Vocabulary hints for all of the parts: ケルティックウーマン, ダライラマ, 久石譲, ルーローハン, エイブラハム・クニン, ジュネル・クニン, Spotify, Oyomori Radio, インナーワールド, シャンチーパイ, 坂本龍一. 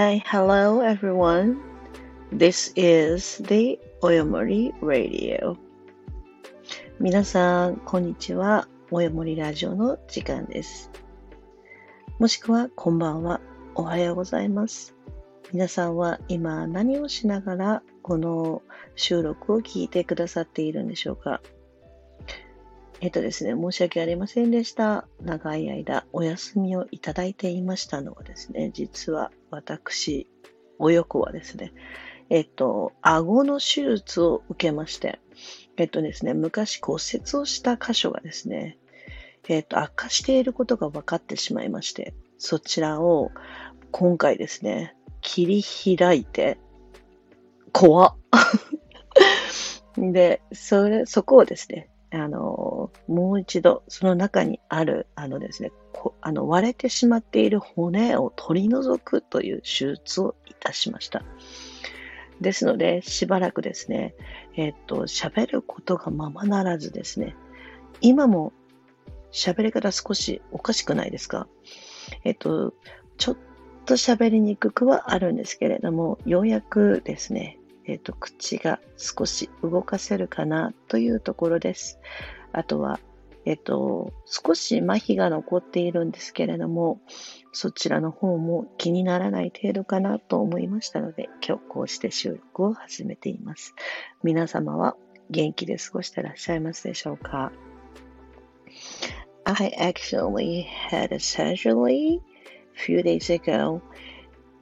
Hi, hello everyone. This is the Oyomori Radio. 皆さん、こんにちは。Oyomori ラジオの時間です。もしくは、こんばんは。おはようございます。皆さんは今何をしながらこの収録を聞いてくださっているんでしょうか。申し訳ありませんでした。長い間お休みをいただいていましたのはですね、実は私、およくはですね、顎の手術を受けまして、昔骨折をした箇所がですね、悪化していることが分かってしまいまして、そちらを今回ですね、切り開いて、怖っ。で、そこをですね、もう一度その中にある割れてしまっている骨を取り除くという手術をいたしました。ですのでしばらくですね喋ることがままならずですね、今も喋り方少しおかしくないですか？ちょっと喋りにくくはあるんですけれども、ようやくですね口が少し動かせるかなというところです。あとは、少し麻痺が残っているんですけれども、そちらの方も気にならない程度かなと思いましたので、今日こうして収録を始めています。皆様は元気で過ごしていらっしゃいますでしょうか？ I actually had a surgery few days ago.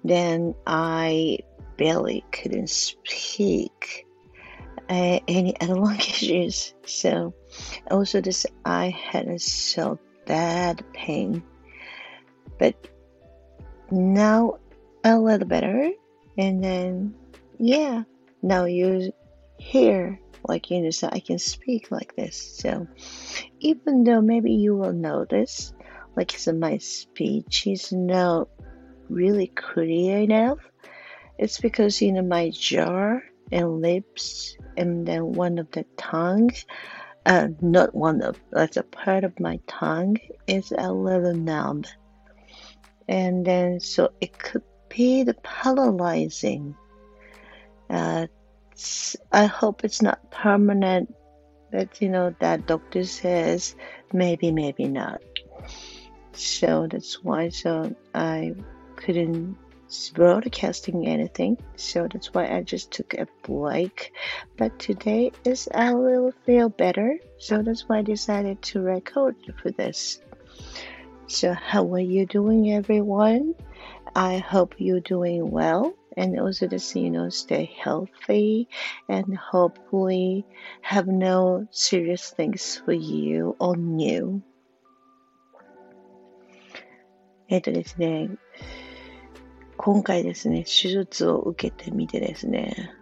Then I...barely couldn't speak any other languages. So also this, I had so bad pain, but now a little better. And then, yeah, now you hear like, you know, so I can speak like this. So even though maybe you will notice, like so my speech is not really clear enough.It's because, you know, my jaw and lips and then one of the tongue, not one of, that's a part of my tongue is a little numb. And then, so it could be the paralyzing. I hope it's not permanent, but, you know, that doctor says maybe, maybe not. So that's why, so I couldn't.broadcasting anything, so that's why I just took a break, but today is I will feel better, so that's why I decided to record for this. So how are you doing, everyone? I hope you're doing well, and also just, you know, stay healthy and hopefully have no serious things for you on you. ですね、今回ですね、手術を受けてみてですね、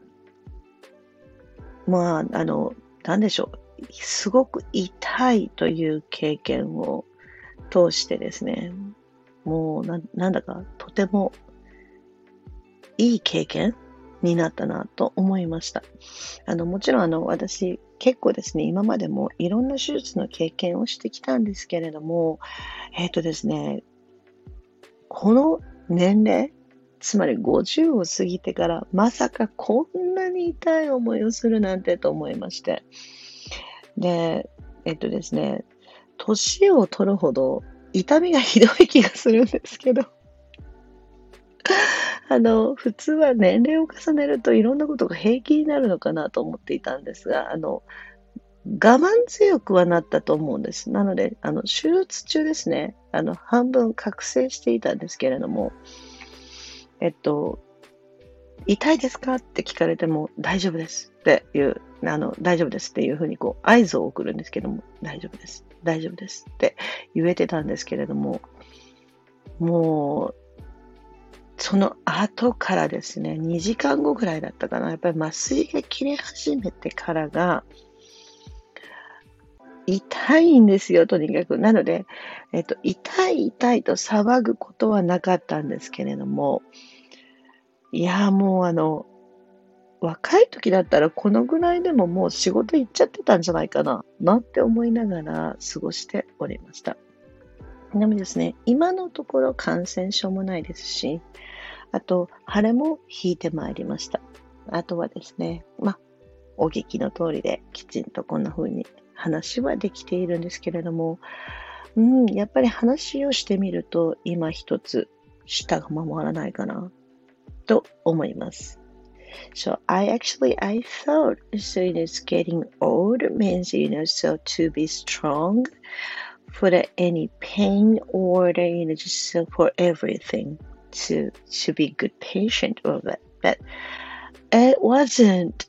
なんでしょう、すごく痛いという経験を通してですね、もうなんだかとてもいい経験になったなと思いました。もちろん私結構ですね、今までもいろんな手術の経験をしてきたんですけれども、ですね、この年齢つまり50を過ぎてからまさかこんなに痛い思いをするなんてと思いまして、でですね、年を取るほど痛みがひどい気がするんですけど普通は年齢を重ねるといろんなことが平気になるのかなと思っていたんですが、我慢強くはなったと思うんです。なので、手術中ですね、半分覚醒していたんですけれども、痛いですかって聞かれても、大丈夫ですっていう、大丈夫ですっていうふうにこう、合図を送るんですけども、大丈夫です、大丈夫ですって言えてたんですけれども、もう、その後からですね、2時間後ぐらいだったかな、やっぱり麻酔が切れ始めてからが、痛いんですよ、とにかく。なので、痛い痛いと騒ぐことはなかったんですけれども、いや、もう若い時だったらこのぐらいでももう仕事行っちゃってたんじゃないかな、なんて思いながら過ごしておりました。ちなみにですね、今のところ感染症もないですし、あと晴れも引いてまいりました。あとはですね、お聞きの通りできちんとこんな風に話はできているんですけれども、やっぱり話をしてみると今一つ舌が回らないかなと思います。 So I thought, so it is getting old means, so to be strong for any pain or just for everything to be good patient of it. But it wasn't,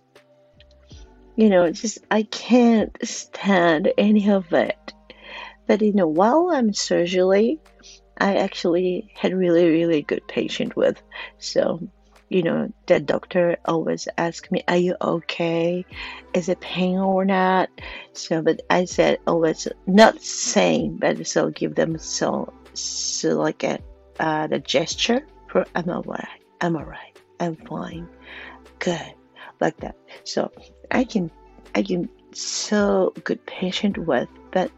just I can't stand any of it. But while I'm surgery, I actually had really good patient with. So, the doctor always asked me, "Are you okay? Is it pain or not?" So, but I said always not saying, but so give them so like the gesture for I'm alright, I'm fine, good, like that. So I can so good patient with, but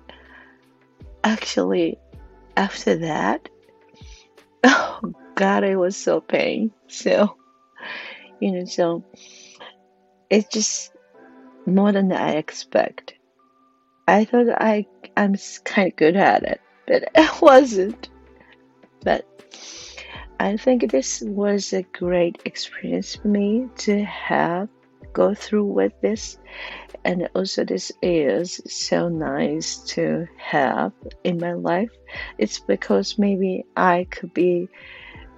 actually after that, oh God, it was so pain. So, so it's just more than I expect. I thought I'm kind of good at it, but I wasn't. But I think this was a great experience for me to have go through with this, and also this is so nice to have in my life. It's because maybe I could be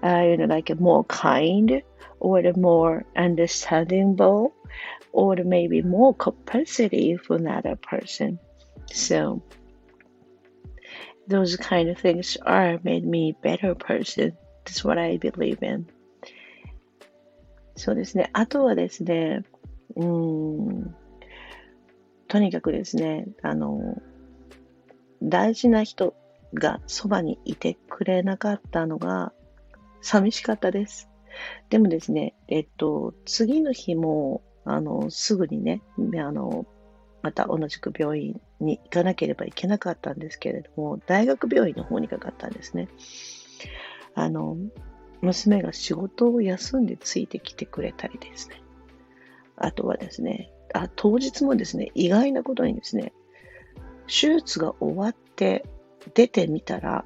like a more kind or a more understandable or maybe more capacity for another person. So those kind of things are made me a better person. That's what I believe in. そうですね。あとはですね、とにかくですね、大事な人がそばにいてくれなかったのが寂しかったです。でもですね、次の日もすぐにね、また同じく病院に行かなければいけなかったんですけれども、大学病院の方にかかったんですね。娘が仕事を休んでついてきてくれたりですね。あとはですね、当日もですね、意外なことにですね、手術が終わって出てみたら、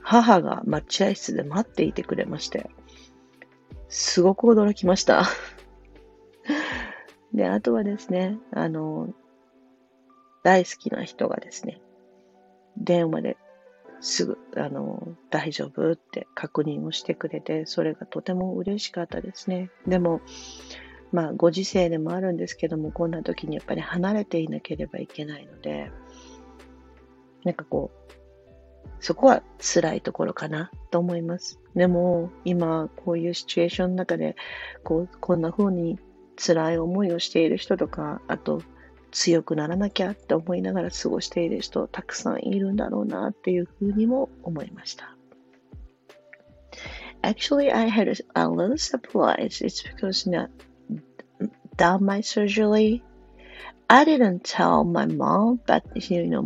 母が待合室で待っていてくれまして、すごく驚きました。で、あとはですね、大好きな人がですね、電話ですぐ、大丈夫って確認をしてくれて、それがとても嬉しかったですね。でも、ご時世でもあるんですけども、こんな時にやっぱり離れていなければいけないので、そこは辛いところかなと思います。でも、今、こういうシチュエーションの中で、こんな風に辛い思いをしている人とか、あと、強くならなきゃって思いながら過ごしている人たくさんいるんだろうなっていうふうにも思いました。Actually, I had a little surprise. It's because done my surgery, I didn't tell my mom, but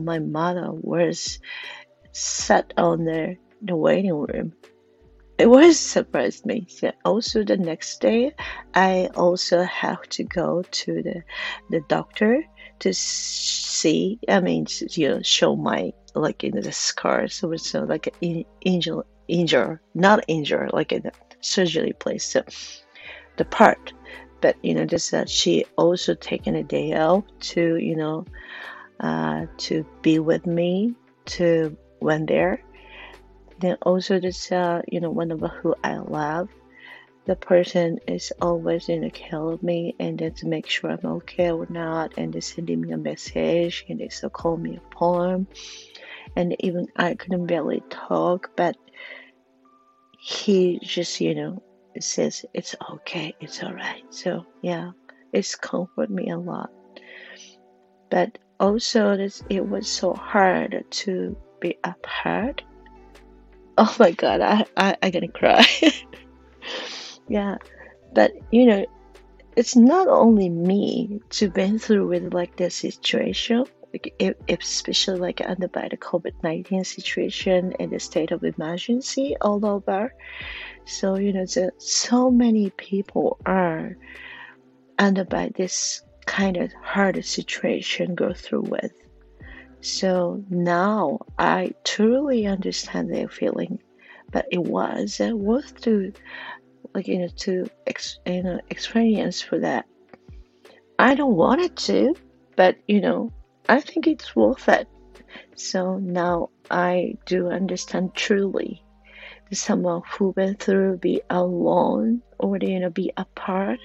my mother was sat on the waiting room. It was surprised me. So also the next day, I also have to go to the doctor to see. I mean, show my the scars. So it's like an injury, like in the surgery place. So the part, but just that she also taken a day out to to be with me to went there. Then also this, one of who I love, the person is always care of me and then to make sure I'm okay or not, and they sending me a message and they still call me a phone, and even I couldn't barely talk, but he just says it's okay, it's alright. So yeah, it's comfort me a lot. But also it was so hard to be apart. Oh my God, I'm gonna cry. Yeah, but it's not only me to been through with this situation, especially under by the COVID-19 situation and the state of emergency all over. So, you know, so many people are under by this kind of hard situation go through with. So now I truly understand their feeling, but it was worth to, like, you know, to experience for that. I don't want it to, but, you know, I think it's worth it. So now I do understand truly someone who went through be alone or, you know, be apart.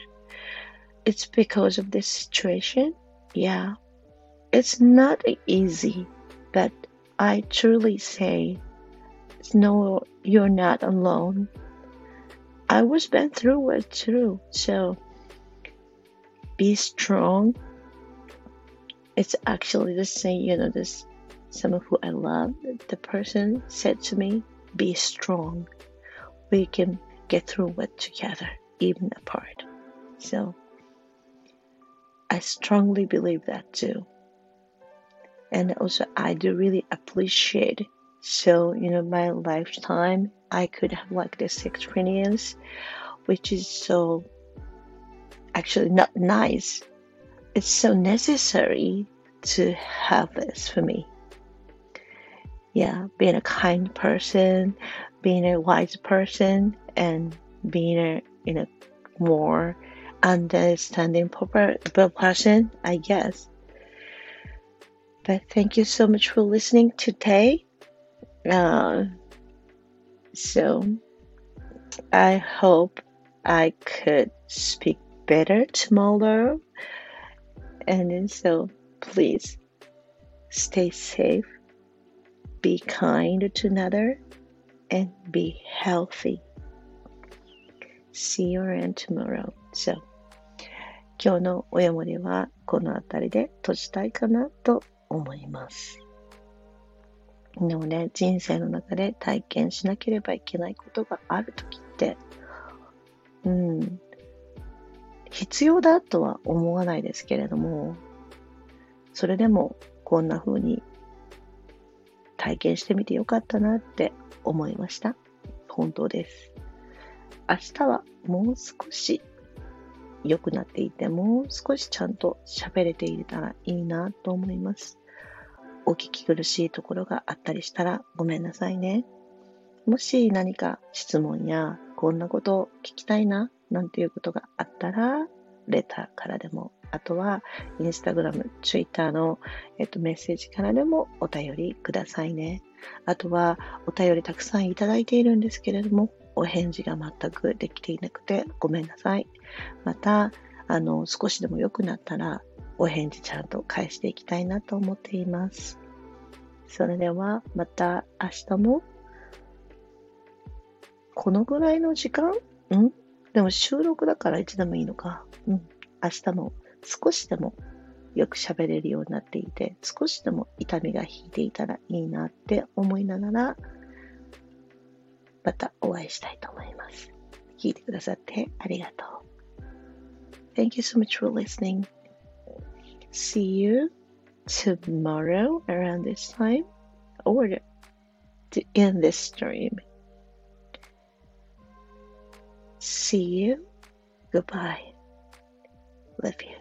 It's because of this situation. Yeah.It's not easy, but I truly say, no, you're not alone. I was been through it too, so be strong. It's actually the same, you know, this, someone who I love, the person said to me, be strong. We can get through it together, even apart. So I strongly believe that too.And also, I do really appreciate. So, you know, my lifetime, I could have like this experience, which is so actually not nice. It's so necessary to have this for me. Yeah, being a kind person, being a wise person, and being a, you know, more understanding person, I guess.But thank you so much for listening today.So I hope I could speak better tomorrow. And then, so please stay safe, be kind to another, and be healthy. See you around tomorrow. So 今日の親もではこのあたりで閉じたいかなと思います。でもね、人生の中で体験しなければいけないことがあるときって、必要だとは思わないですけれども、それでもこんな風に体験してみてよかったなって思いました。本当です。明日はもう少し良くなっていて、もう少しちゃんと喋れていれたらいいなと思います。お聞き苦しいところがあったりしたらごめんなさいね。もし何か質問やこんなことを聞きたいななんていうことがあったら、レターからでも、あとはインスタグラム、ツイッターの、メッセージからでもお便りくださいね。あとはお便りたくさんいただいているんですけれども、お返事が全くできていなくてごめんなさい。また少しでも良くなったらお返事ちゃんと返していきたいなと思っています。それではまた明日もこのぐらいの時間？でも収録だからいつでもいいのか。明日も少しでもよく喋れるようになっていて、少しでも痛みが引いていたらいいなって思いながら。またお会いしたいと思います。聞いてくださってありがとう。Thank you so much for listening. See you tomorrow around this time or to end this stream. See you. Goodbye. Love you.